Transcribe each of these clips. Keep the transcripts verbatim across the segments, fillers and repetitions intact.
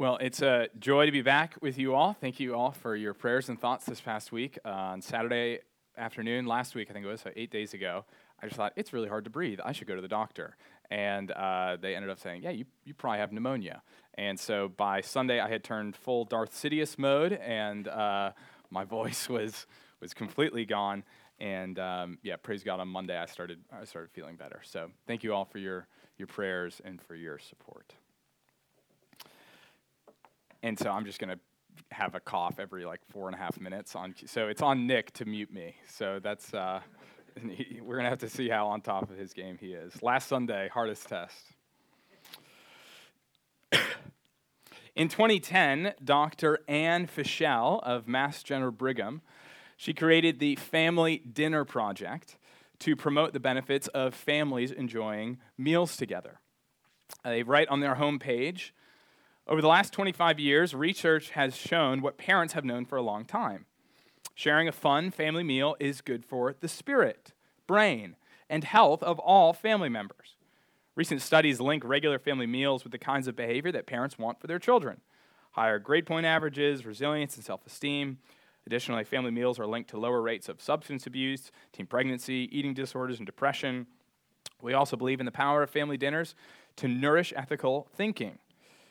Well, it's a joy to be back with you all. Thank you all for your prayers and thoughts this past week. Uh, on Saturday afternoon, last week, I think it was, so eight days ago, I just thought, it's really hard to breathe. I should go to the doctor. And uh, they ended up saying, yeah, you, you probably have pneumonia. And so by Sunday, I had turned full Darth Sidious mode, and uh, my voice was was completely gone. And um, yeah, praise God, on Monday, I started I started feeling better. So thank you all for your your prayers and for your support. And so I'm just going to have a cough every like four and a half minutes. On so it's on Nick to mute me. So that's uh, he, we're going to have to see how on top of his game he is. Last Sunday, hardest test. In twenty ten, Doctor Anne Fischel of Mass General Brigham, she created the Family Dinner Project to promote the benefits of families enjoying meals together. They write on their homepage, over the last twenty-five years, research has shown what parents have known for a long time. Sharing a fun family meal is good for the spirit, brain, and health of all family members. Recent studies link regular family meals with the kinds of behavior that parents want for their children. Higher grade point averages, resilience, and self-esteem. Additionally, family meals are linked to lower rates of substance abuse, teen pregnancy, eating disorders, and depression. We also believe in the power of family dinners to nourish ethical thinking.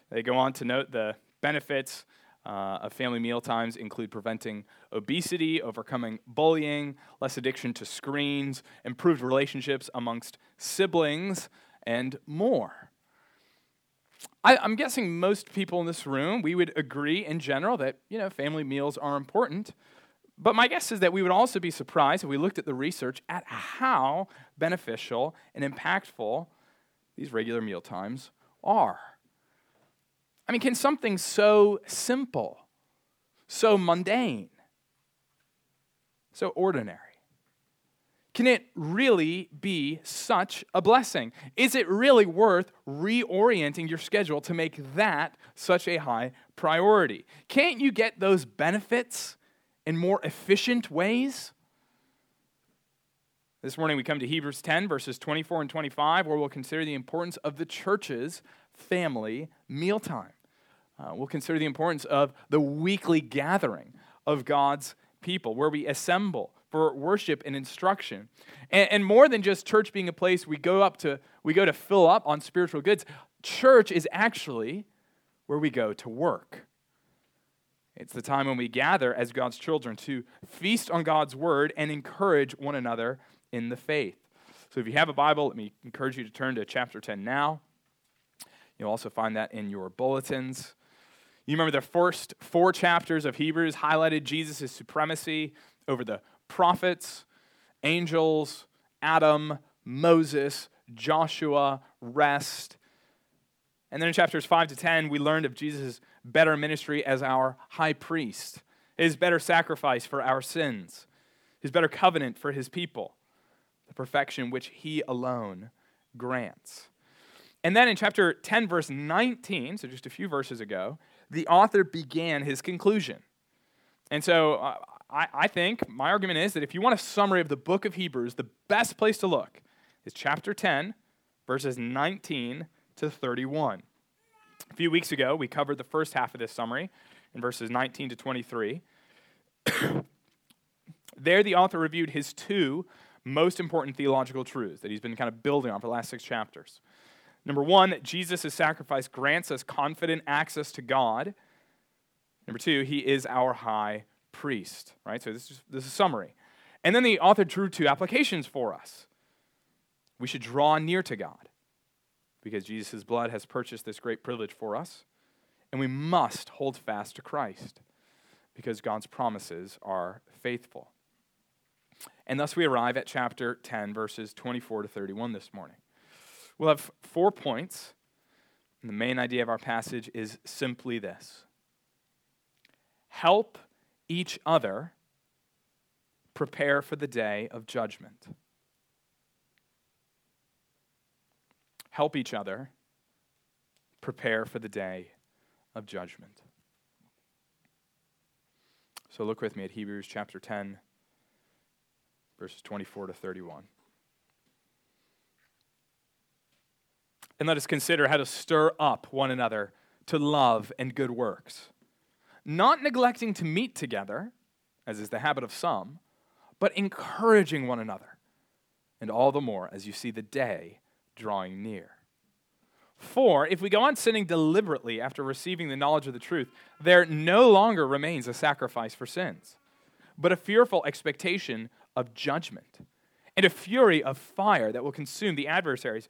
They go on to note the benefits uh, of family mealtimes include preventing obesity, overcoming bullying, less addiction to screens, improved relationships amongst siblings, and more. I, I'm guessing most people in this room, we would agree in general that, you know, family meals are important. But my guess is that we would also be surprised if we looked at the research at how beneficial and impactful these regular mealtimes are. I mean, can something so simple, so mundane, so ordinary, can it really be such a blessing? Is it really worth reorienting your schedule to make that such a high priority? Can't you get those benefits in more efficient ways? This morning we come to Hebrews ten, verses twenty-four and twenty-five, where we'll consider the importance of the church's family mealtime. Uh, we'll consider the importance of the weekly gathering of God's people, where we assemble for worship and instruction. And, and more than just church being a place we go up to, we go to fill up on spiritual goods, church is actually where we go to work. It's the time when we gather as God's children to feast on God's word and encourage one another in the faith. So if you have a Bible, let me encourage you to turn to chapter ten now. You'll also find that in your bulletins. You remember the first four chapters of Hebrews highlighted Jesus' supremacy over the prophets, angels, Adam, Moses, Joshua, rest. And then in chapters five to ten, we learned of Jesus' better ministry as our high priest, his better sacrifice for our sins, his better covenant for his people, the perfection which he alone grants. And then in chapter ten, verse nineteen, so just a few verses ago, the author began his conclusion. And so uh, I, I think my argument is that if you want a summary of the book of Hebrews, the best place to look is chapter ten, verses nineteen to thirty-one. A few weeks ago, we covered the first half of this summary in verses nineteen to twenty-three. There, the author reviewed his two most important theological truths that he's been kind of building on for the last six chapters. Number one, that Jesus' sacrifice grants us confident access to God. Number two, he is our high priest, right? So this is, this is a summary. And then the author drew two applications for us. We should draw near to God because Jesus' blood has purchased this great privilege for us. And we must hold fast to Christ because God's promises are faithful. And thus we arrive at chapter ten, verses twenty-four to thirty-one this morning. We'll have four points, and the main idea of our passage is simply this. Help each other prepare for the day of judgment. Help each other prepare for the day of judgment. So look with me at Hebrews chapter ten, verses twenty-four to thirty-one. And let us consider how to stir up one another to love and good works, not neglecting to meet together, as is the habit of some, but encouraging one another, and all the more as you see the day drawing near. For if we go on sinning deliberately after receiving the knowledge of the truth, there no longer remains a sacrifice for sins, but a fearful expectation of judgment, and a fury of fire that will consume the adversaries.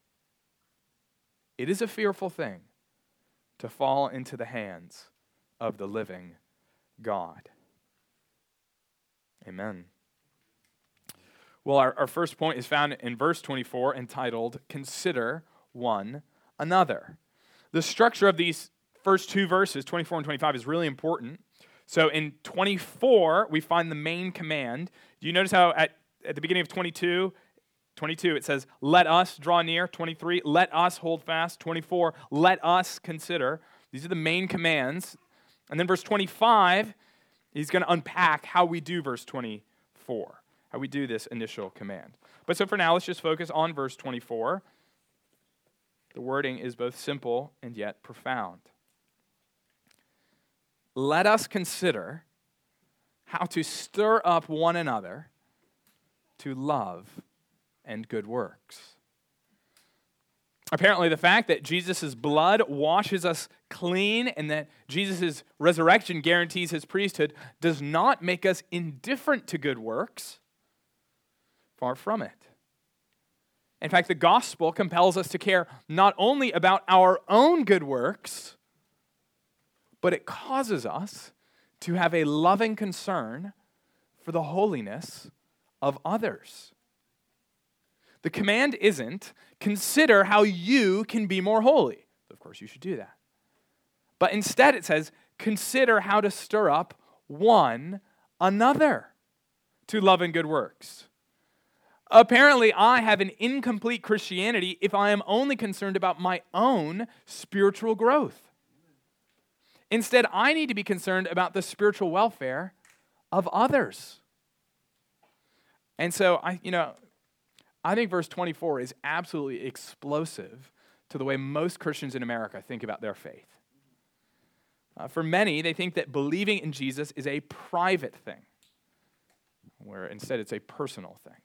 It is a fearful thing to fall into the hands of the living God. Amen. Well, our, our first point is found in verse twenty-four, entitled, "Consider One Another." The structure of these first two verses, twenty-four and twenty-five, is really important. So in twenty-four, we find the main command. Do you notice how at, at the beginning of twenty-two, twenty-two, it says, "Let us draw near." twenty-three, "Let us hold fast." twenty-four, "Let us consider." These are the main commands. And then verse twenty-five, he's going to unpack how we do verse twenty-four, how we do this initial command. But so for now, let's just focus on verse twenty-four. The wording is both simple and yet profound. Let us consider how to stir up one another to love and good works. Apparently, the fact that Jesus' blood washes us clean and that Jesus' resurrection guarantees his priesthood does not make us indifferent to good works. Far from it. In fact, the gospel compels us to care not only about our own good works, but it causes us to have a loving concern for the holiness of others. The command isn't, "Consider how you can be more holy." Of course, you should do that. But instead it says, "Consider how to stir up one another to love and good works." Apparently, I have an incomplete Christianity if I am only concerned about my own spiritual growth. Instead, I need to be concerned about the spiritual welfare of others. And so, I, you know, I think verse twenty-four is absolutely explosive to the way most Christians in America think about their faith. Uh, for many, they think that believing in Jesus is a private thing, where instead it's a personal thing.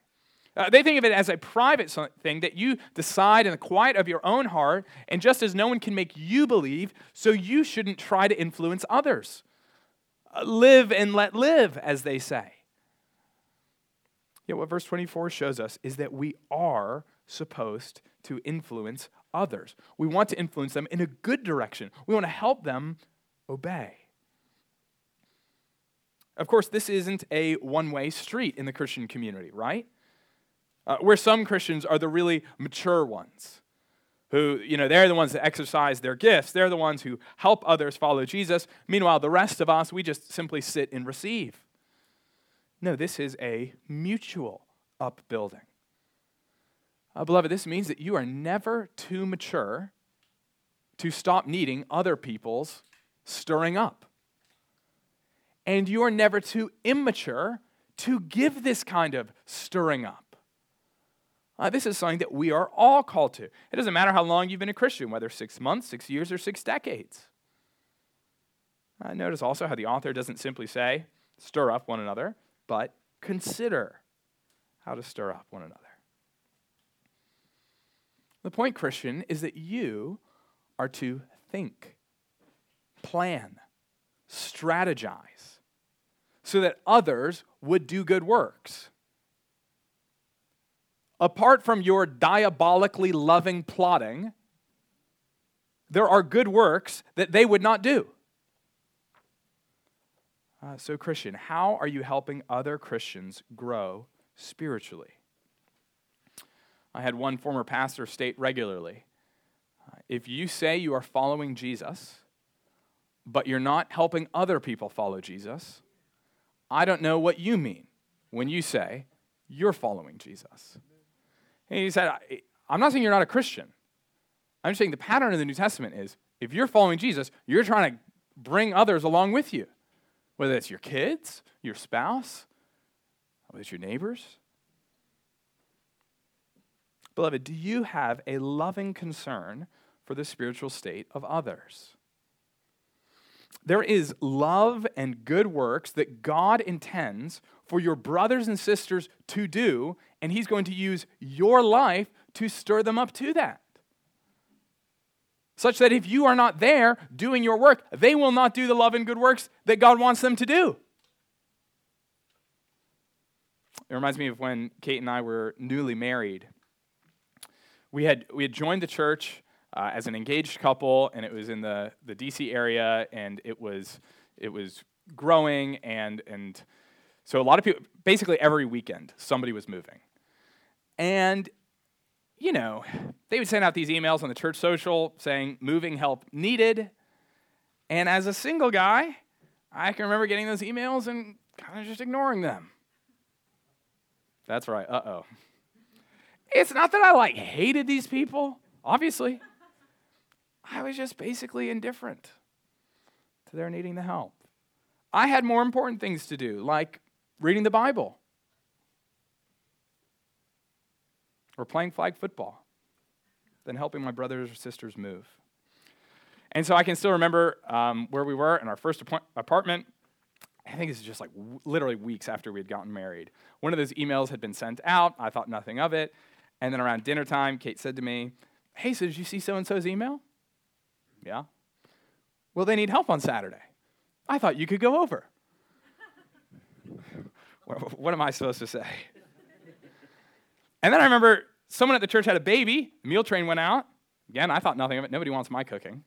Uh, they think of it as a private thing that you decide in the quiet of your own heart, and just as no one can make you believe, so you shouldn't try to influence others. Uh, live and let live, as they say. Yet what verse twenty-four shows us is that we are supposed to influence others. We want to influence them in a good direction. We want to help them obey. Of course, this isn't a one-way street in the Christian community, right? Uh, where some Christians are the really mature ones who, you know, they're the ones that exercise their gifts. They're the ones who help others follow Jesus. Meanwhile, the rest of us, we just simply sit and receive. No, this is a mutual upbuilding. Uh, beloved, this means that you are never too mature to stop needing other people's stirring up. And you are never too immature to give this kind of stirring up. Uh, this is something that we are all called to. It doesn't matter how long you've been a Christian, whether six months, six years, or six decades. Uh, notice also how the author doesn't simply say, "Stir up one another," but "Consider how to stir up one another." The point, Christian, is that you are to think, plan, strategize, so that others would do good works. Apart from your diabolically loving plotting, there are good works that they would not do. Uh, so, Christian, how are you helping other Christians grow spiritually? I had one former pastor state regularly, uh, if you say you are following Jesus, but you're not helping other people follow Jesus, I don't know what you mean when you say you're following Jesus. And he said, I'm not saying you're not a Christian. I'm saying the pattern of the New Testament is if you're following Jesus, you're trying to bring others along with you, whether it's your kids, your spouse, whether it's your neighbors. Beloved, do you have a loving concern for the spiritual state of others? There is love and good works that God intends for your brothers and sisters to do, and he's going to use your life to stir them up to that. Such that if you are not there doing your work, they will not do the love and good works that God wants them to do. It reminds me of when Kate and I were newly married. We had we had joined the church uh, as an engaged couple, and it was in the, the D C area, and it was it was growing, and and so a lot of people, basically every weekend, somebody was moving. And you know, they would send out these emails on the church social saying, moving help needed. And as a single guy, I can remember getting those emails and kind of just ignoring them. That's right, uh-oh. It's not that I, like, hated these people, obviously. I was just basically indifferent to their needing the help. I had more important things to do, like reading the Bible. Or playing flag football, than helping my brothers or sisters move. And so I can still remember um, where we were in our first ap- apartment. I think this is just like w- literally weeks after we had gotten married. One of those emails had been sent out. I thought nothing of it. And then around dinner time, Kate said to me, hey, so did you see so-and-so's email? Yeah. Well, they need help on Saturday. I thought you could go over. What am I supposed to say? And then I remember someone at the church had a baby. The meal train went out. Again, I thought nothing of it. Nobody wants my cooking.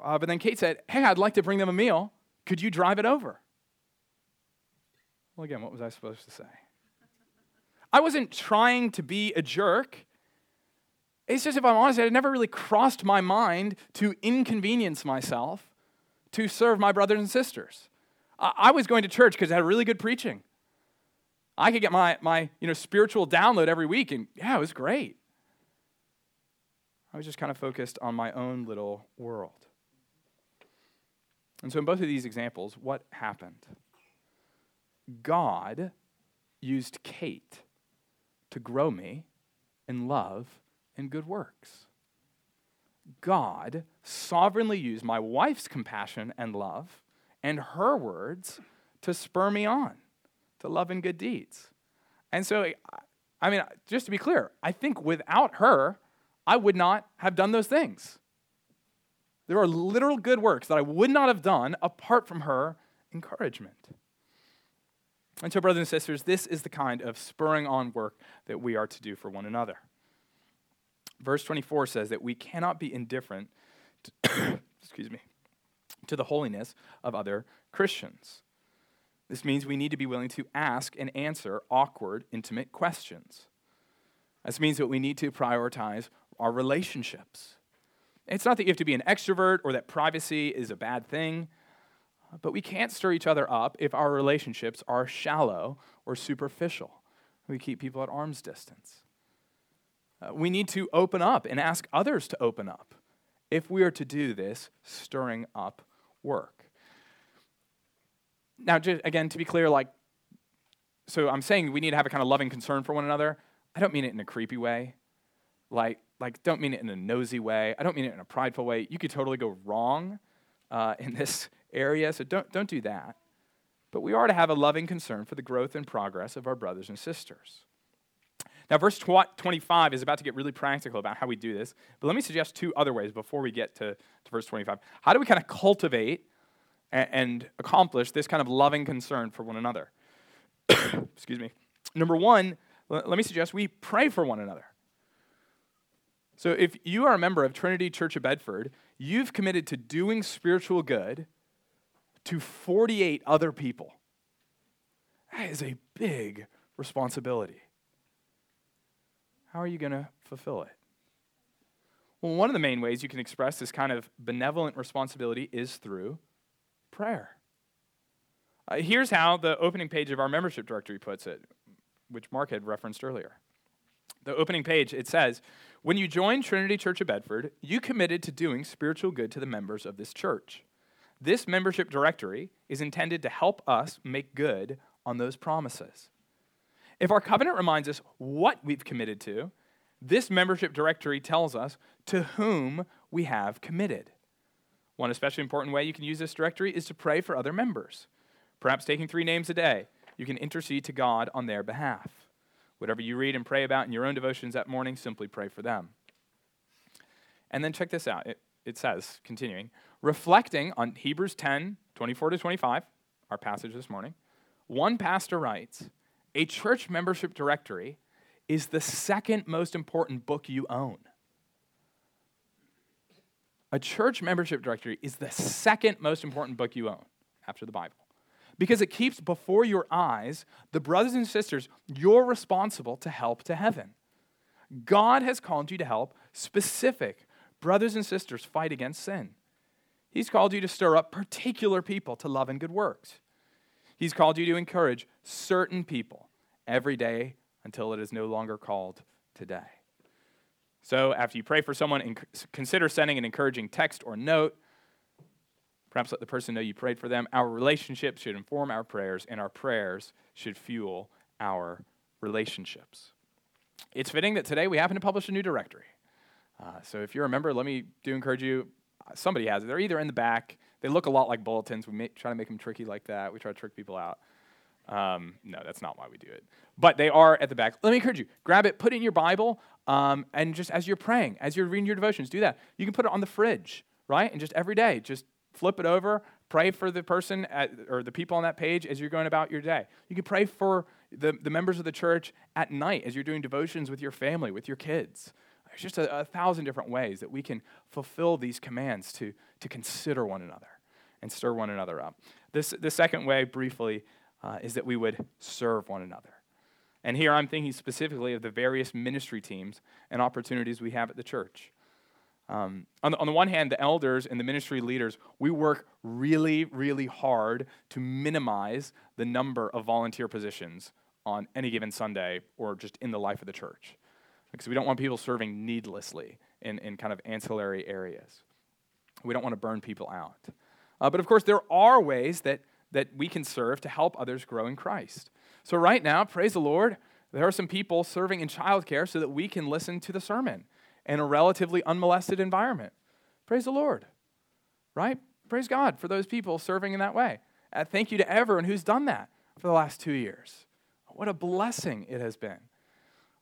Uh, but then Kate said, hey, I'd like to bring them a meal. Could you drive it over? Well, again, what was I supposed to say? I wasn't trying to be a jerk. It's just, if I'm honest, it had never really crossed my mind to inconvenience myself to serve my brothers and sisters. I, I was going to church because it had really good preaching. I could get my, my you know, spiritual download every week, and yeah, it was great. I was just kind of focused on my own little world. And so in both of these examples, what happened? God used Kate to grow me in love and good works. God sovereignly used my wife's compassion and love and her words to spur me on. The love and good deeds. And so, I mean, just to be clear, I think without her, I would not have done those things. There are literal good works that I would not have done apart from her encouragement. And so, brothers and sisters, this is the kind of spurring on work that we are to do for one another. Verse twenty-four says that we cannot be indifferent to, excuse me, to the holiness of other Christians. This means we need to be willing to ask and answer awkward, intimate questions. This means that we need to prioritize our relationships. It's not that you have to be an extrovert or that privacy is a bad thing, but we can't stir each other up if our relationships are shallow or superficial. We keep people at arm's distance. Uh, we need to open up and ask others to open up if we are to do this stirring up work. Now, just, again, to be clear, like, so I'm saying we need to have a kind of loving concern for one another. I don't mean it in a creepy way. Like, like don't mean it in a nosy way. I don't mean it in a prideful way. You could totally go wrong uh, in this area, so don't, don't do that. But we are to have a loving concern for the growth and progress of our brothers and sisters. Now, verse twenty-five is about to get really practical about how we do this, but let me suggest two other ways before we get to, to verse twenty-five. How do we kind of cultivate and accomplish this kind of loving concern for one another? Excuse me. Number one, l- let me suggest we pray for one another. So if you are a member of Trinity Church of Bedford, you've committed to doing spiritual good to forty-eight other people. That is a big responsibility. How are you going to fulfill it? Well, one of the main ways you can express this kind of benevolent responsibility is through prayer. Uh, here's how the opening page of our membership directory puts it, which Mark had referenced earlier. The opening page, it says, when you joined Trinity Church of Bedford, you committed to doing spiritual good to the members of this church. This membership directory is intended to help us make good on those promises. If our covenant reminds us what we've committed to, this membership directory tells us to whom we have committed. One especially important way you can use this directory is to pray for other members. Perhaps taking three names a day, you can intercede to God on their behalf. Whatever you read and pray about in your own devotions that morning, simply pray for them. And then check this out. It, it says, continuing, reflecting on Hebrews ten, twenty-four to twenty-five, our passage this morning, one pastor writes, a church membership directory is the second most important book you own. A church membership directory is the second most important book you own after the Bible, because it keeps before your eyes the brothers and sisters you're responsible to help to heaven. God has called you to help specific brothers and sisters fight against sin. He's called you to stir up particular people to love and good works. He's called you to encourage certain people every day until it is no longer called today. So after you pray for someone, consider sending an encouraging text or note. Perhaps let the person know you prayed for them. Our relationships should inform our prayers, and our prayers should fuel our relationships. It's fitting that today we happen to publish a new directory. Uh, so if you're a member, let me do encourage you. Somebody has it. They're either in the back. They look a lot like bulletins. We try to make them tricky like that. We try to trick people out. Um, no, that's not why we do it. But they are at the back. Let me encourage you. Grab it. Put it in your Bible. Um, and just as you're praying, as you're reading your devotions, do that. You can put it on the fridge, right? And just every day, just flip it over. Pray for the person at, or the people on that page as you're going about your day. You can pray for the, the members of the church at night as you're doing devotions with your family, with your kids. There's just a, a thousand different ways that we can fulfill these commands to, to consider one another and stir one another up. This, the second way, briefly, uh, is that we would serve one another. And here I'm thinking specifically of the various ministry teams and opportunities we have at the church. Um, on, the, on the one hand, the elders and the ministry leaders, we work really, really hard to minimize the number of volunteer positions on any given Sunday or just in the life of the church, because we don't want people serving needlessly in, in kind of ancillary areas. We don't want to burn people out. Uh, but of course, there are ways that, that we can serve to help others grow in Christ. So right now, praise the Lord, there are some people serving in childcare so that we can listen to the sermon in a relatively unmolested environment. Praise the Lord, right? Praise God for those people serving in that way. Uh, thank you to everyone who's done that for the last two years. What a blessing it has been.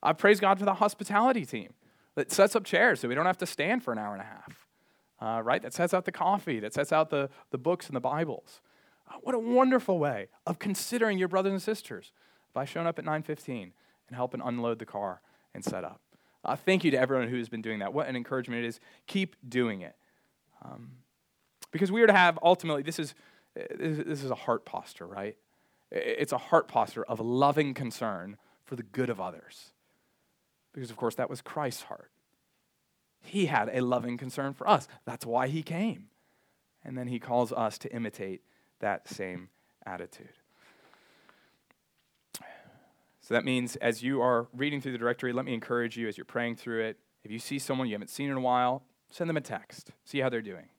I praise God for the hospitality team that sets up chairs so we don't have to stand for an hour and a half, uh, right? That sets out the coffee, that sets out the, the books and the Bibles. Uh, what a wonderful way of considering your brothers and sisters by showing up at nine fifteen and helping unload the car and set up. Uh, thank you to everyone who has been doing that. What an encouragement it is. Keep doing it. Um, because we are to have, ultimately, this is this is a heart posture, right? It's a heart posture of loving concern for the good of others. Because, of course, that was Christ's heart. He had a loving concern for us. That's why he came. And then he calls us to imitate that same attitude. So that means as you are reading through the directory, let me encourage you as you're praying through it. If you see someone you haven't seen in a while, send them a text. See how they're doing.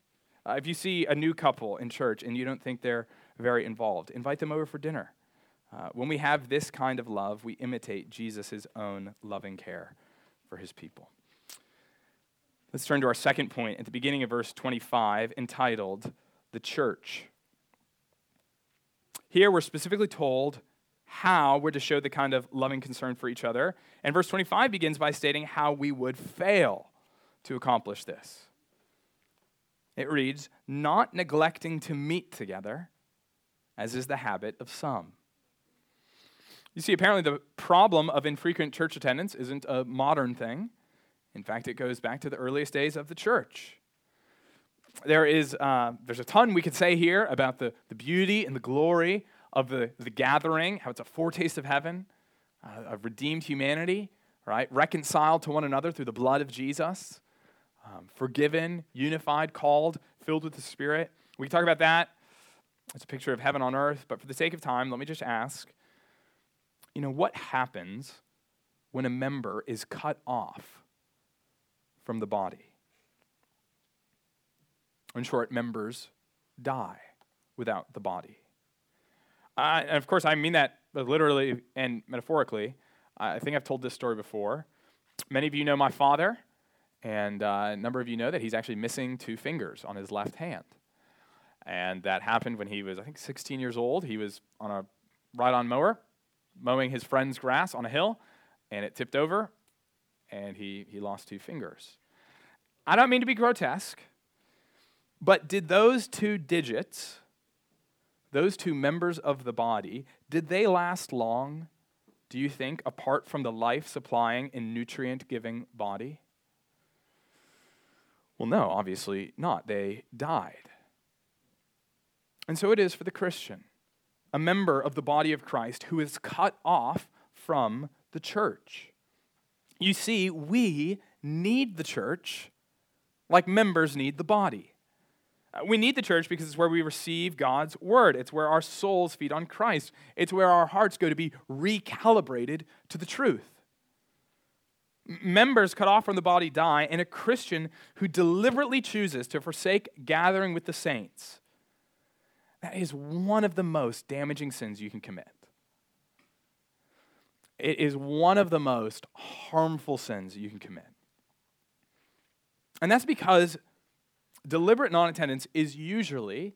Uh, if you see a new couple in church and you don't think they're very involved, invite them over for dinner. Uh, when we have this kind of love, we imitate Jesus' own loving care for his people. Let's turn to our second point at the beginning of verse twenty-five, entitled, The Church. Here we're specifically told how we're to show the kind of loving concern for each other, and verse twenty-five begins by stating how we would fail to accomplish this. It reads, not neglecting to meet together, as is the habit of some. You see, apparently the problem of infrequent church attendance isn't a modern thing. In fact, it goes back to the earliest days of the church. There is, uh, there's a ton we could say here about the, the beauty and the glory of the, the gathering, how it's a foretaste of heaven, uh, of redeemed humanity, right? Reconciled to one another through the blood of Jesus. um, forgiven, unified, called, filled with the Spirit. We can talk about that. It's a picture of heaven on earth, but for the sake of time, let me just ask, you know, what happens when a member is cut off from the body? In short, members die without the body. Uh, and of course, I mean that literally and metaphorically. I think I've told this story before. Many of you know my father, and uh, a number of you know that he's actually missing two fingers on his left hand. And that happened when he was, I think, sixteen years old. He was on a ride-on mower, mowing his friend's grass on a hill, and it tipped over, and he, he lost two fingers. I don't mean to be grotesque, but did those two digits, those two members of the body, did they last long, do you think, apart from the life-supplying and nutrient-giving body? Well, no, obviously not. They died. And so it is for the Christian, a member of the body of Christ who is cut off from the church. You see, we need the church like members need the body. We need the church because it's where we receive God's word. It's where our souls feed on Christ. It's where our hearts go to be recalibrated to the truth. Members cut off from the body die, and a Christian who deliberately chooses to forsake gathering with the saints, that is one of the most damaging sins you can commit. It is one of the most harmful sins you can commit. And that's because deliberate non-attendance is usually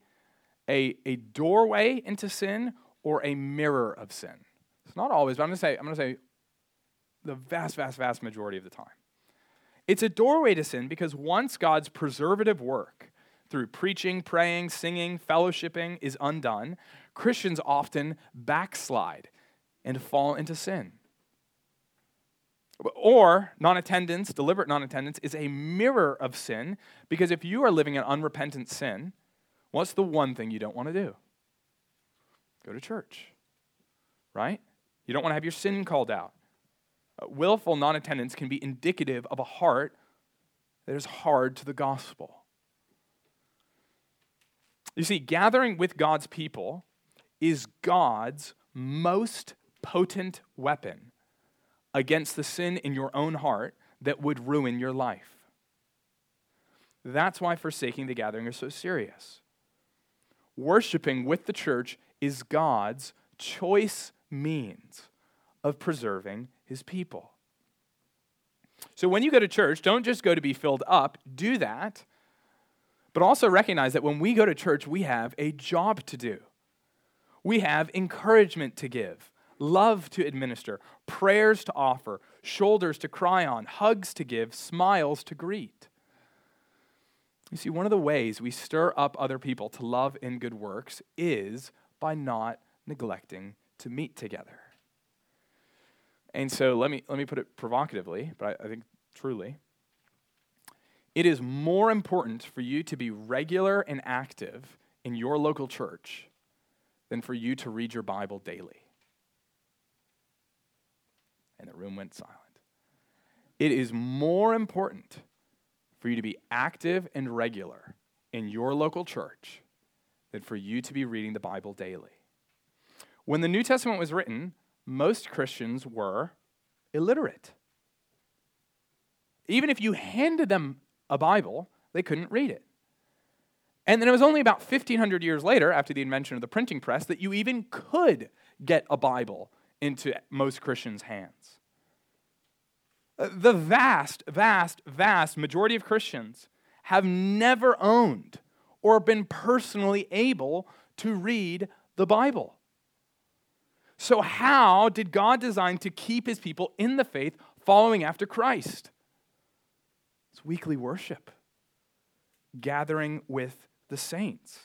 a, a doorway into sin or a mirror of sin. It's not always, but I'm going to say, I'm going to say the vast, vast, vast majority of the time. It's a doorway to sin because once God's preservative work through preaching, praying, singing, fellowshipping is undone, Christians often backslide and fall into sin. Or non-attendance, deliberate non-attendance, is a mirror of sin because if you are living in unrepentant sin, what's the one thing you don't want to do? Go to church, right? You don't want to have your sin called out. Willful non-attendance can be indicative of a heart that is hard to the gospel. You see, gathering with God's people is God's most potent weapon against the sin in your own heart that would ruin your life. That's why forsaking the gathering is so serious. Worshiping with the church is God's choice means of preserving his people. So when you go to church, don't just go to be filled up, do that, but also recognize that when we go to church, we have a job to do. We have encouragement to give, love to administer, prayers to offer, shoulders to cry on, hugs to give, smiles to greet. You see, one of the ways we stir up other people to love and good works is by not neglecting to meet together. And so let me let me put it provocatively, but I, I think truly, it is more important for you to be regular and active in your local church than for you to read your Bible daily. And the room went silent. It is more important for you to be active and regular in your local church than for you to be reading the Bible daily. When the New Testament was written, most Christians were illiterate. Even if you handed them a Bible, they couldn't read it. And then it was only about fifteen hundred years later, after the invention of the printing press, that you even could get a Bible into most Christians' hands. The vast, vast, vast majority of Christians have never owned or been personally able to read the Bible. So how did God design to keep his people in the faith following after Christ? It's weekly worship, gathering with the saints.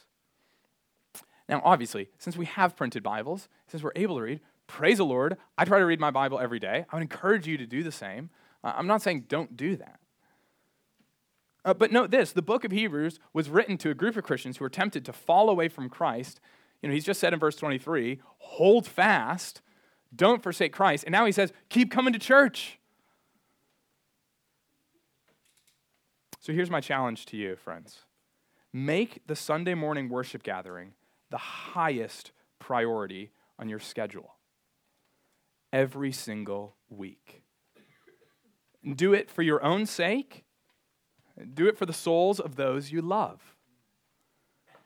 Now, obviously, since we have printed Bibles, since we're able to read, praise the Lord. I try to read my Bible every day. I would encourage you to do the same. Uh, I'm not saying don't do that. Uh, but note this, the book of Hebrews was written to a group of Christians who were tempted to fall away from Christ. You know, he's just said in verse twenty-three, hold fast, don't forsake Christ. And now he says, keep coming to church. So here's my challenge to you, friends. Make the Sunday morning worship gathering the highest priority on your schedule every single week. Do it for your own sake. Do it for the souls of those you love.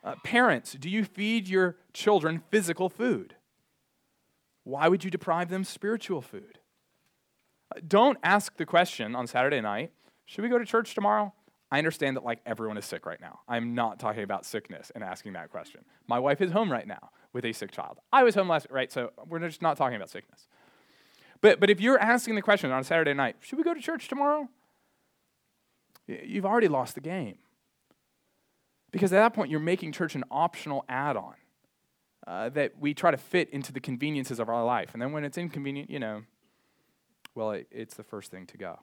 Uh, parents, do you feed your children physical food? Why would you deprive them spiritual food? Uh, don't ask the question on Saturday night, should we go to church tomorrow? I understand that like everyone is sick right now. I'm not talking about sickness and asking that question. My wife is home right now with a sick child. I was home last, right? So we're just not talking about sickness. But but if you're asking the question on a Saturday night, should we go to church tomorrow? You've already lost the game. Because at that point, you're making church an optional add-on uh, that we try to fit into the conveniences of our life. And then when it's inconvenient, you know, well, it, it's the first thing to go.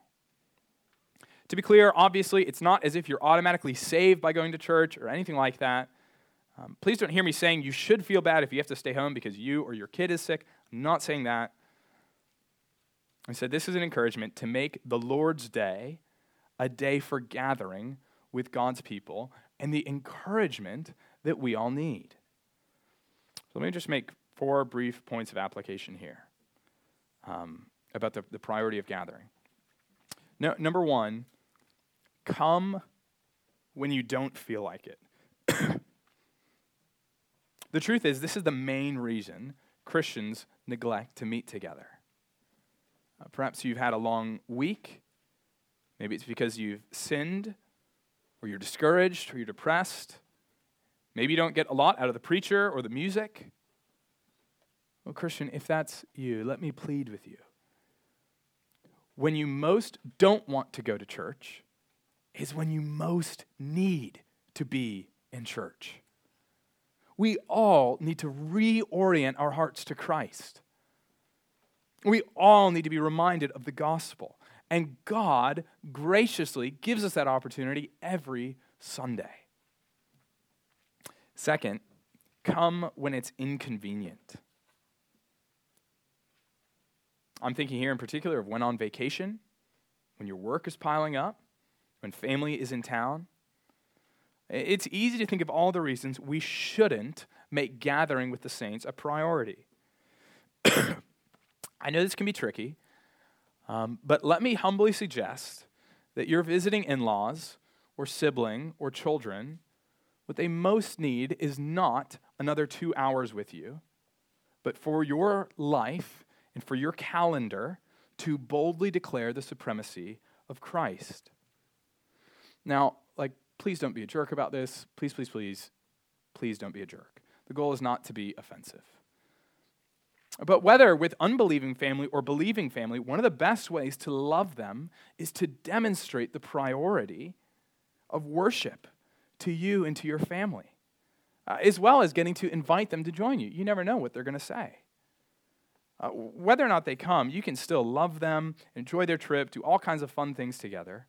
To be clear, obviously, it's not as if you're automatically saved by going to church or anything like that. Um, please don't hear me saying you should feel bad if you have to stay home because you or your kid is sick. I'm not saying that. I said, this is an encouragement to make the Lord's Day a day for gathering with God's people and the encouragement that we all need. So let me just make four brief points of application here um, about the, the priority of gathering. No, number one, come when you don't feel like it. The truth is, this is the main reason Christians neglect to meet together. Uh, perhaps you've had a long week. Maybe it's because you've sinned, or you're discouraged, or you're depressed. Maybe you don't get a lot out of the preacher or the music. Well, Christian, if that's you, let me plead with you. When you most don't want to go to church is when you most need to be in church. We all need to reorient our hearts to Christ. We all need to be reminded of the gospel. And God graciously gives us that opportunity every Sunday. Second, come when it's inconvenient. I'm thinking here in particular of when on vacation, when your work is piling up, when family is in town. It's easy to think of all the reasons we shouldn't make gathering with the saints a priority. I know this can be tricky, um, but let me humbly suggest that you're visiting in-laws or sibling or children. What they most need is not another two hours with you, but for your life and for your calendar to boldly declare the supremacy of Christ. Now, like, please don't be a jerk about this. Please, please, please, please don't be a jerk. The goal is not to be offensive. But whether with unbelieving family or believing family, one of the best ways to love them is to demonstrate the priority of worship to you and to your family, uh, as well as getting to invite them to join you. You never know what they're going to say. Uh, whether or not they come, you can still love them, enjoy their trip, do all kinds of fun things together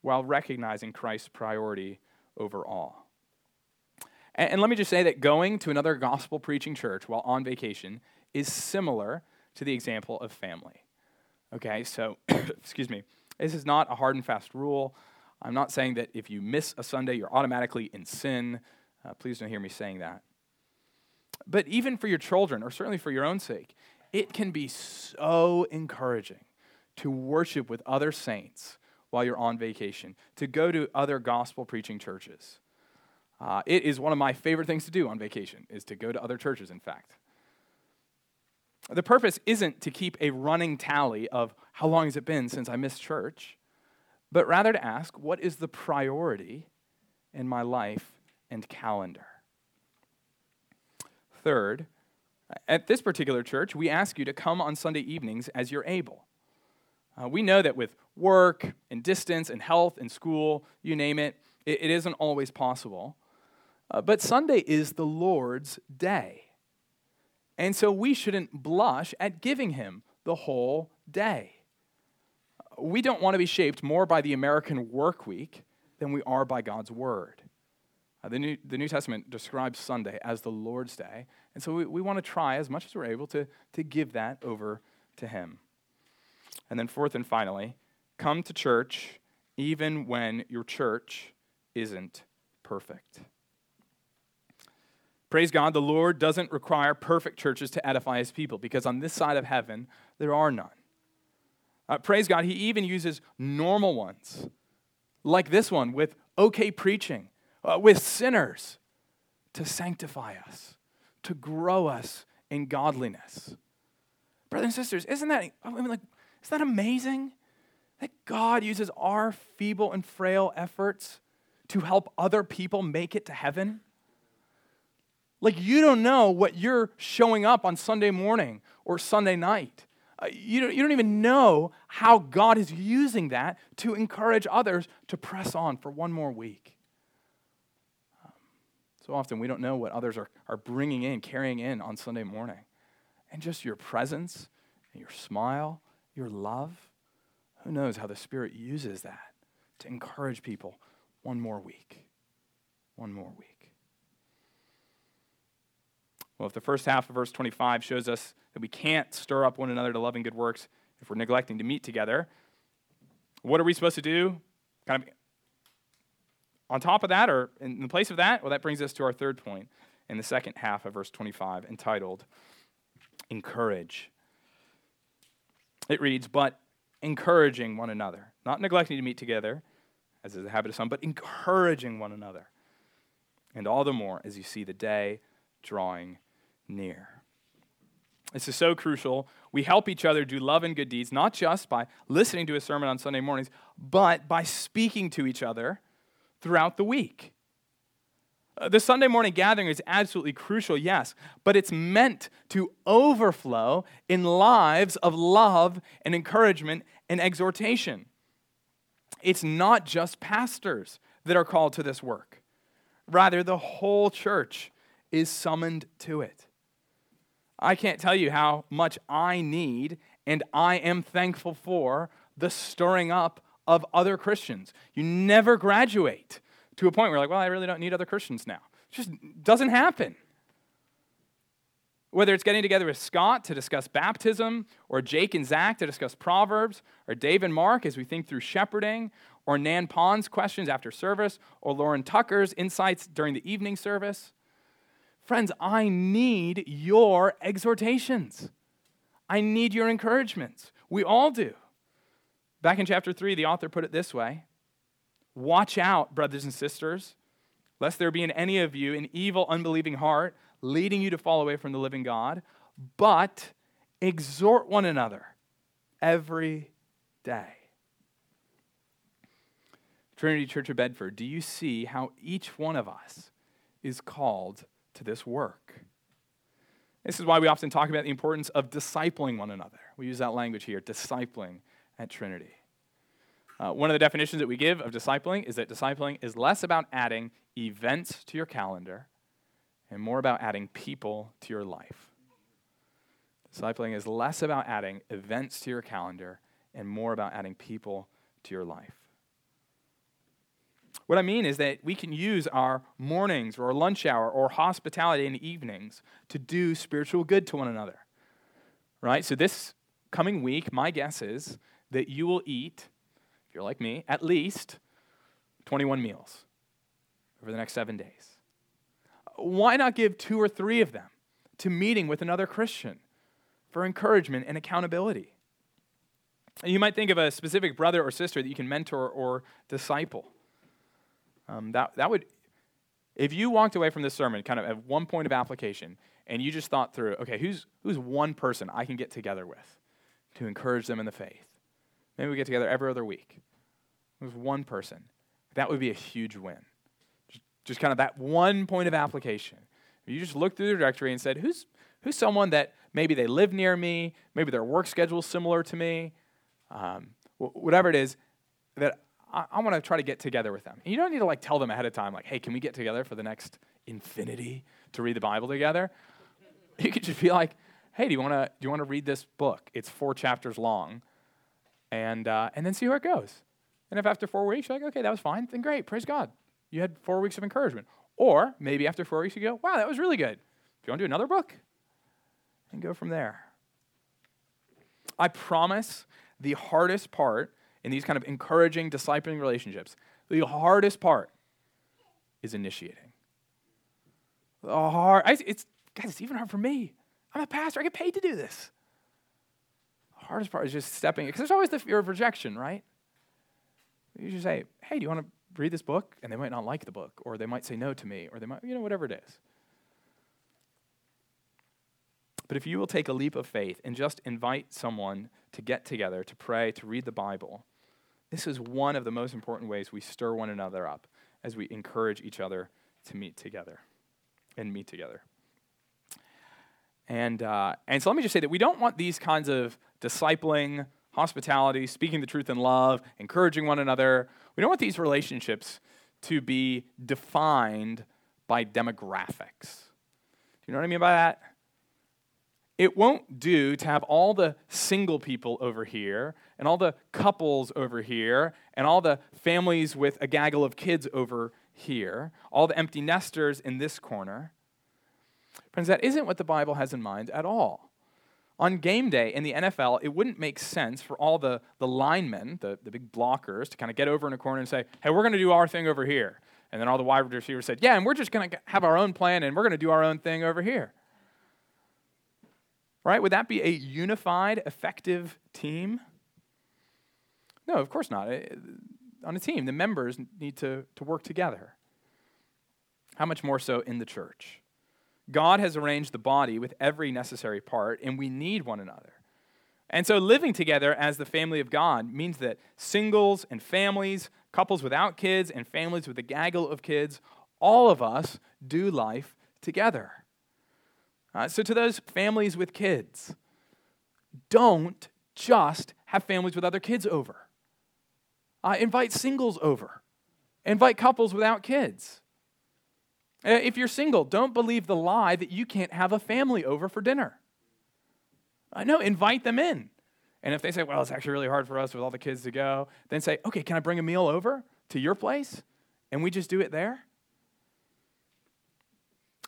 while recognizing Christ's priority over all. And, and let me just say that going to another gospel-preaching church while on vacation is similar to the example of family. Okay, so, excuse me, this is not a hard and fast rule. I'm not saying that if you miss a Sunday, you're automatically in sin. Uh, please don't hear me saying that. But even for your children, or certainly for your own sake, it can be so encouraging to worship with other saints while you're on vacation, to go to other gospel-preaching churches. Uh, it is one of my favorite things to do on vacation, is to go to other churches, in fact. The purpose isn't to keep a running tally of how long has it been since I missed church, but rather to ask, what is the priority in my life and calendar? Third, at this particular church, we ask you to come on Sunday evenings as you're able. Uh, we know that with work and distance and health and school, you name it, it, it isn't always possible. Uh, but Sunday is the Lord's day. And so we shouldn't blush at giving him the whole day. We don't want to be shaped more by the American work week than we are by God's word. Uh, the, New, the New Testament describes Sunday as the Lord's day. And so we, we want to try as much as we're able to, to give that over to him. And then fourth and finally, come to church even when your church isn't perfect. Praise God, the Lord doesn't require perfect churches to edify his people, because on this side of heaven, there are none. Uh, praise God, he even uses normal ones, like this one, with okay preaching, uh, with sinners, to sanctify us, to grow us in godliness. Brothers and sisters, isn't that, I mean, like, isn't that amazing? That God uses our feeble and frail efforts to help other people make it to heaven? Like, you don't know what you're showing up on Sunday morning or Sunday night. Uh, you don't, you don't even know how God is using that to encourage others to press on for one more week. Um, so often we don't know what others are, are bringing in, carrying in on Sunday morning. And just your presence, and your smile, your love, who knows how the Spirit uses that to encourage people one more week, one more week. Well, if the first half of verse twenty-five shows us that we can't stir up one another to love and good works if we're neglecting to meet together, what are we supposed to do? Kind of on top of that, or in the place of that? Well, that brings us to our third point in the second half of verse twenty-five, entitled, Encourage. It reads, but encouraging one another, not neglecting to meet together, as is the habit of some, but encouraging one another, and all the more as you see the day drawing near. This is so crucial. We help each other do love and good deeds, not just by listening to a sermon on Sunday mornings, but by speaking to each other throughout the week. Uh, the Sunday morning gathering is absolutely crucial, yes, but it's meant to overflow in lives of love and encouragement and exhortation. It's not just pastors that are called to this work. Rather, the whole church is summoned to it. I can't tell you how much I need, and I am thankful for, the stirring up of other Christians. You never graduate to a point where you're like, well, I really don't need other Christians now. It just doesn't happen. Whether it's getting together with Scott to discuss baptism, or Jake and Zach to discuss Proverbs, or Dave and Mark as we think through shepherding, or Nan Pond's questions after service, or Lauren Tucker's insights during the evening service. Friends, I need your exhortations. I need your encouragements. We all do. Back in chapter three, the author put it this way. Watch out, brothers and sisters, lest there be in any of you an evil, unbelieving heart leading you to fall away from the living God, but exhort one another every day. Trinity Church of Bedford, do you see how each one of us is called to this work? This is why we often talk about the importance of discipling one another. We use that language here, discipling, at Trinity. Uh, one of the definitions that we give of discipling is that discipling is less about adding events to your calendar and more about adding people to your life. Discipling is less about adding events to your calendar and more about adding people to your life. What I mean is that we can use our mornings or our lunch hour or hospitality in the evenings to do spiritual good to one another, right? So this coming week, my guess is that you will eat, if you're like me, at least twenty-one meals over the next seven days. Why not give two or three of them to meeting with another Christian for encouragement and accountability? And you might think of a specific brother or sister that you can mentor or disciple. Um, that that would, if you walked away from this sermon kind of at one point of application and you just thought through, okay, who's who's one person I can get together with to encourage them in the faith? Maybe we get together every other week. There's one person. That would be a huge win. Just, just kind of that one point of application. You just looked through the directory and said, who's who's someone that maybe they live near me, maybe their work schedule's similar to me, um, wh- whatever it is, that I, I want to try to get together with them. And you don't need to like tell them ahead of time, like, hey, can we get together for the next infinity to read the Bible together? You could just be like, hey, do you want to do you want to read this book? It's four chapters long, and uh, and then see where it goes. And if after four weeks you're like, okay, that was fine, then great, praise God, you had four weeks of encouragement. Or maybe after four weeks you go, wow, that was really good. Do you want to do another book? And go from there. I promise the hardest part in these kind of encouraging, discipling relationships, the hardest part is initiating. The hard, I, it's, guys, it's even hard for me. I'm a pastor. I get paid to do this. The hardest part is just stepping in, because there's always the fear of rejection, right? You just say, hey, do you want to read this book? And they might not like the book, or they might say no to me, or they might, you know, whatever it is. But if you will take a leap of faith and just invite someone to get together, to pray, to read the Bible, this is one of the most important ways we stir one another up as we encourage each other to meet together and meet together. And uh, and so let me just say that we don't want these kinds of discipling, hospitality, speaking the truth in love, encouraging one another. We don't want these relationships to be defined by demographics. Do you know what I mean by that? It won't do to have all the single people over here and all the couples over here and all the families with a gaggle of kids over here, all the empty nesters in this corner. Friends, that isn't what the Bible has in mind at all. On game day in the N F L, it wouldn't make sense for all the, the linemen, the, the big blockers, to kind of get over in a corner and say, hey, we're going to do our thing over here. And then all the wide receivers said, yeah, and we're just going to have our own plan and we're going to do our own thing over here. Right? Would that be a unified, effective team? No, of course not. On a team, the members need to, to work together. How much more so in the church? God has arranged the body with every necessary part, and we need one another. And so living together as the family of God means that singles and families, couples without kids and families with a gaggle of kids, all of us do life together. Uh, so to those families with kids, don't just have families with other kids over. Uh, invite singles over. Invite couples without kids. Uh, if you're single, don't believe the lie that you can't have a family over for dinner. Uh, no, invite them in. And if they say, well, it's actually really hard for us with all the kids to go, then say, okay, can I bring a meal over to your place? And we just do it there?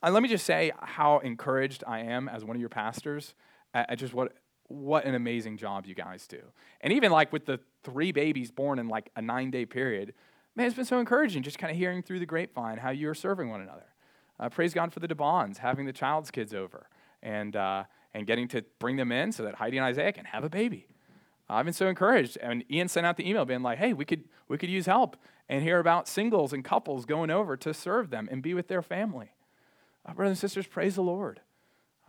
And let me just say how encouraged I am as one of your pastors at just what what an amazing job you guys do. And even like with the three babies born in like a nine-day period, man, it's been so encouraging just kind of hearing through the grapevine how you are serving one another. Uh, praise God for the DeBons, having the child's kids over and uh, and getting to bring them in so that Heidi and Isaiah can have a baby. Uh, I've been so encouraged. And Ian sent out the email being like, hey, we could we could use help and hear about singles and couples going over to serve them and be with their family. Uh, brothers and sisters, praise the Lord.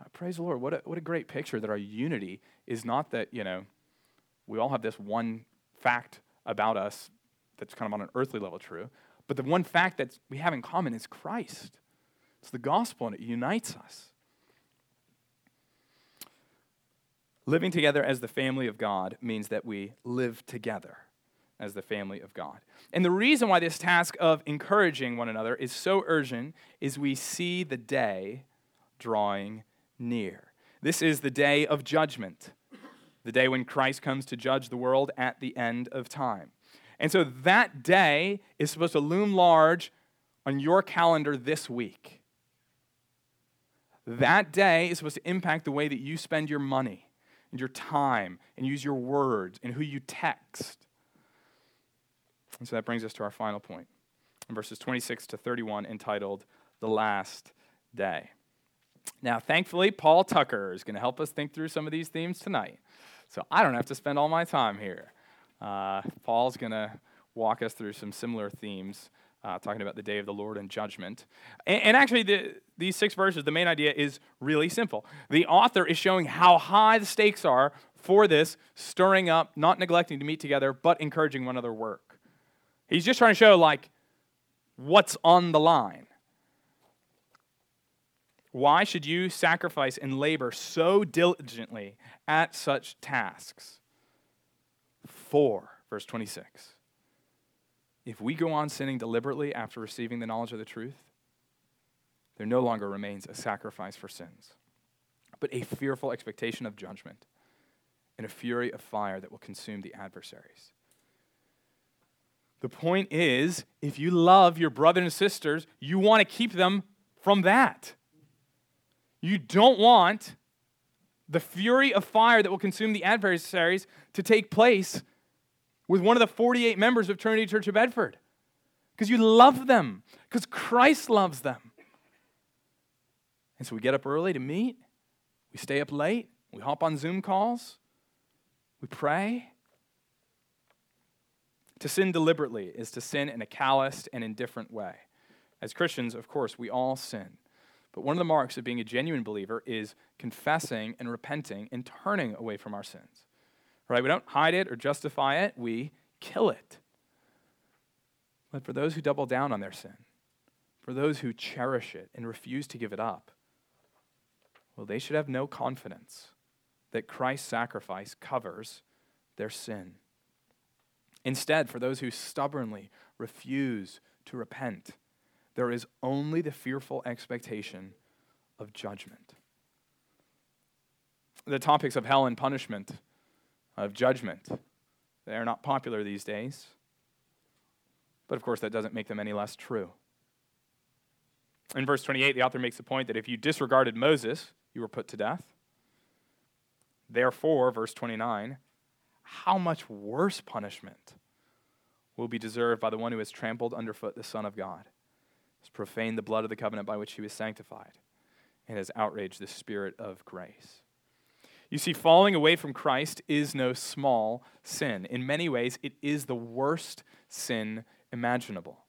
Uh, praise the Lord. What a, what a great picture that our unity is not that, you know, we all have this one fact about us that's kind of on an earthly level true, but the one fact that we have in common is Christ. It's the gospel, and it unites us. Living together as the family of God means that we live together as the family of God. And the reason why this task of encouraging one another is so urgent is we see the day drawing near. This is the day of judgment, the day when Christ comes to judge the world at the end of time. And so that day is supposed to loom large on your calendar this week. That day is supposed to impact the way that you spend your money and your time and use your words and who you text. And so that brings us to our final point, in verses twenty-six to thirty-one, entitled, The Last Day. Now, thankfully, Paul Tucker is going to help us think through some of these themes tonight, so I don't have to spend all my time here. Uh, Paul's going to walk us through some similar themes, uh, talking about the day of the Lord and judgment. And, and actually, the, these six verses, the main idea is really simple. The author is showing how high the stakes are for this, stirring up, not neglecting to meet together, but encouraging one another work. He's just trying to show, like, what's on the line. Why should you sacrifice and labor so diligently at such tasks? For, verse twenty-six, if we go on sinning deliberately after receiving the knowledge of the truth, there no longer remains a sacrifice for sins, but a fearful expectation of judgment and a fury of fire that will consume the adversaries. The point is, if you love your brothers and sisters, you want to keep them from that. You don't want the fury of fire that will consume the adversaries to take place with one of the forty-eight members of Trinity Church of Bedford. Because you love them. Because Christ loves them. And so we get up early to meet. We stay up late. We hop on Zoom calls. We pray. To sin deliberately is to sin in a calloused and indifferent way. As Christians, of course, we all sin. But one of the marks of being a genuine believer is confessing and repenting and turning away from our sins. Right? We don't hide it or justify it. We kill it. But for those who double down on their sin, for those who cherish it and refuse to give it up, well, they should have no confidence that Christ's sacrifice covers their sin. Instead, for those who stubbornly refuse to repent, there is only the fearful expectation of judgment. The topics of hell and punishment, of judgment, they are not popular these days. But of course, that doesn't make them any less true. In verse twenty-eight, the author makes the point that if you disregarded Moses, you were put to death. Therefore, verse twenty-nine, how much worse punishment will be deserved by the one who has trampled underfoot the Son of God, has profaned the blood of the covenant by which he was sanctified, and has outraged the Spirit of grace. You see, falling away from Christ is no small sin. In many ways, it is the worst sin imaginable.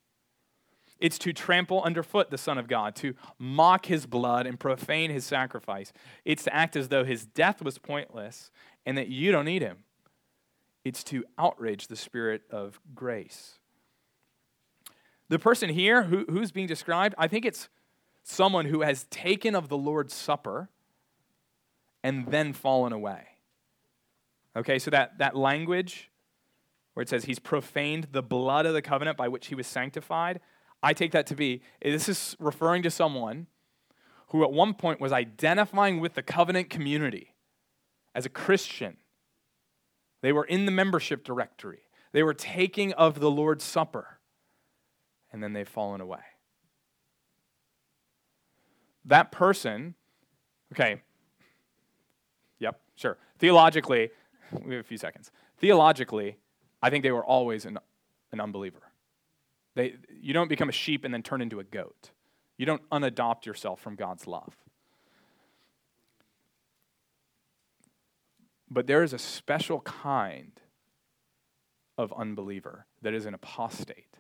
It's to trample underfoot the Son of God, to mock his blood and profane his sacrifice. It's to act as though his death was pointless and that you don't need him. It's to outrage the Spirit of grace. The person here who, who's being described, I think it's someone who has taken of the Lord's Supper and then fallen away. Okay, so that, that language where it says he's profaned the blood of the covenant by which he was sanctified, I take that to be, this is referring to someone who at one point was identifying with the covenant community as a Christian. They were in the membership directory. They were taking of the Lord's Supper. And then they've fallen away. That person, okay, yep, sure. Theologically, we have a few seconds. Theologically, I think they were always an, an unbeliever. They, you don't become a sheep and then turn into a goat. You don't unadopt yourself from God's love. But there is a special kind of unbeliever that is an apostate.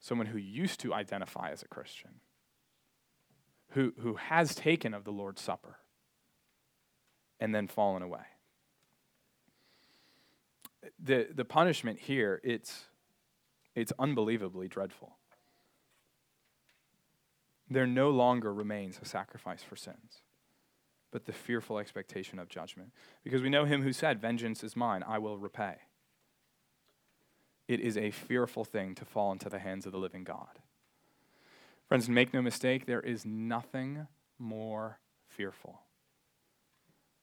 Someone who used to identify as a Christian, who, who has taken of the Lord's Supper and then fallen away. The, the punishment here, it's, it's unbelievably dreadful. There no longer remains a sacrifice for sins, but the fearful expectation of judgment. Because we know him who said, "Vengeance is mine, I will repay." It is a fearful thing to fall into the hands of the living God. Friends, make no mistake, there is nothing more fearful.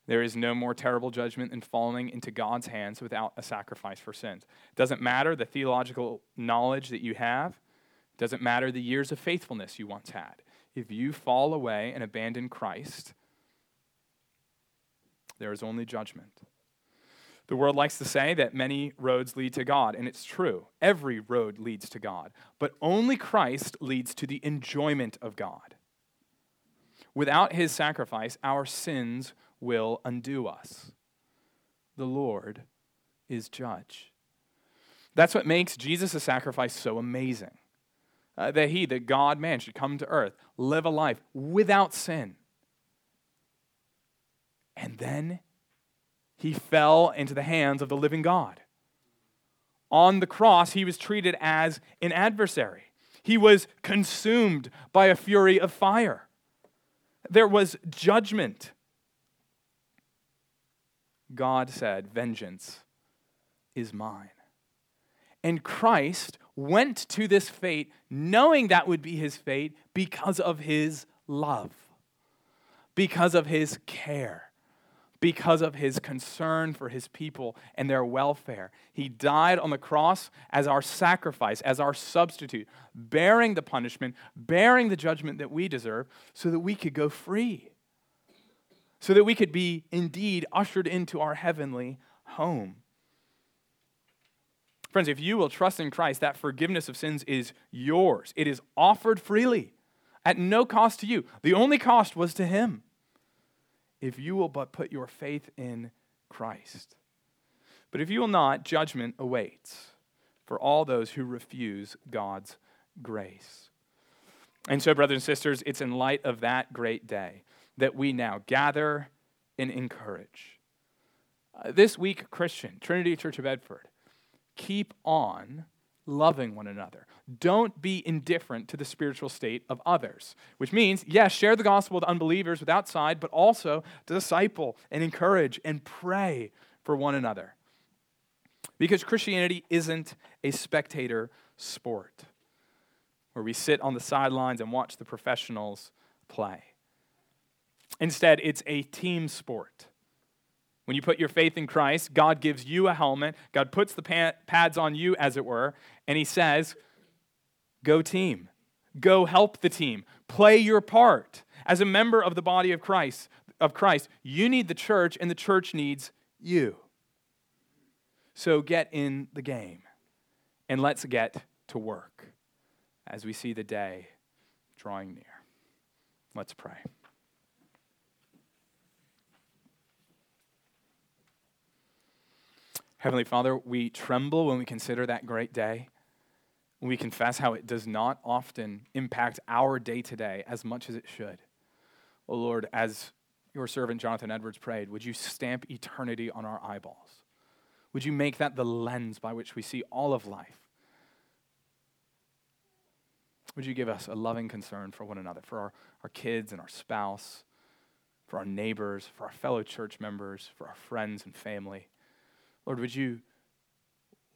There is no more terrible judgment than falling into God's hands without a sacrifice for sins. It doesn't matter the theological knowledge that you have. It doesn't matter the years of faithfulness you once had. If you fall away and abandon Christ, there is only judgment. The world likes to say that many roads lead to God, and it's true. Every road leads to God, but only Christ leads to the enjoyment of God. Without his sacrifice, our sins will undo us. The Lord is judge. That's what makes Jesus' sacrifice so amazing, uh, that he, the God-man, should come to earth, live a life without sin. And then he fell into the hands of the living God. On the cross, he was treated as an adversary. He was consumed by a fury of fire. There was judgment. God said, "Vengeance is mine." And Christ went to this fate knowing that would be his fate because of his love, because of his care, because of his concern for his people and their welfare. He died on the cross as our sacrifice, as our substitute, bearing the punishment, bearing the judgment that we deserve so that we could go free, so that we could be indeed ushered into our heavenly home. Friends, if you will trust in Christ, that forgiveness of sins is yours. It is offered freely at no cost to you. The only cost was to him. If you will but put your faith in Christ. But if you will not, judgment awaits for all those who refuse God's grace. And so, brothers and sisters, it's in light of that great day that we now gather and encourage. Uh, this week, Christian, Trinity Church of Bedford, keep on loving one another. Don't be indifferent to the spiritual state of others, which means, yes, share the gospel with unbelievers with outside, but also disciple and encourage and pray for one another. Because Christianity isn't a spectator sport where we sit on the sidelines and watch the professionals play. Instead, it's a team sport. When you put your faith in Christ, God gives you a helmet. God puts the pads on you, as it were, and he says, go team. Go help the team. Play your part. As a member of the body of Christ, of Christ, you need the church, and the church needs you. So get in the game, and let's get to work as we see the day drawing near. Let's pray. Heavenly Father, we tremble when we consider that great day. We confess how it does not often impact our day-to-day as much as it should. Oh Lord, as your servant Jonathan Edwards prayed, would you stamp eternity on our eyeballs? Would you make that the lens by which we see all of life? Would you give us a loving concern for one another, for our, our kids and our spouse, for our neighbors, for our fellow church members, for our friends and family? Lord, would you,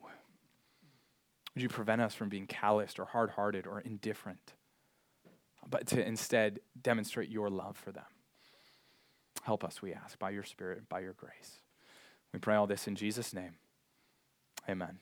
would you prevent us from being calloused or hard-hearted or indifferent, but to instead demonstrate your love for them? Help us, we ask, by your Spirit and by your grace. We pray all this in Jesus' name. Amen.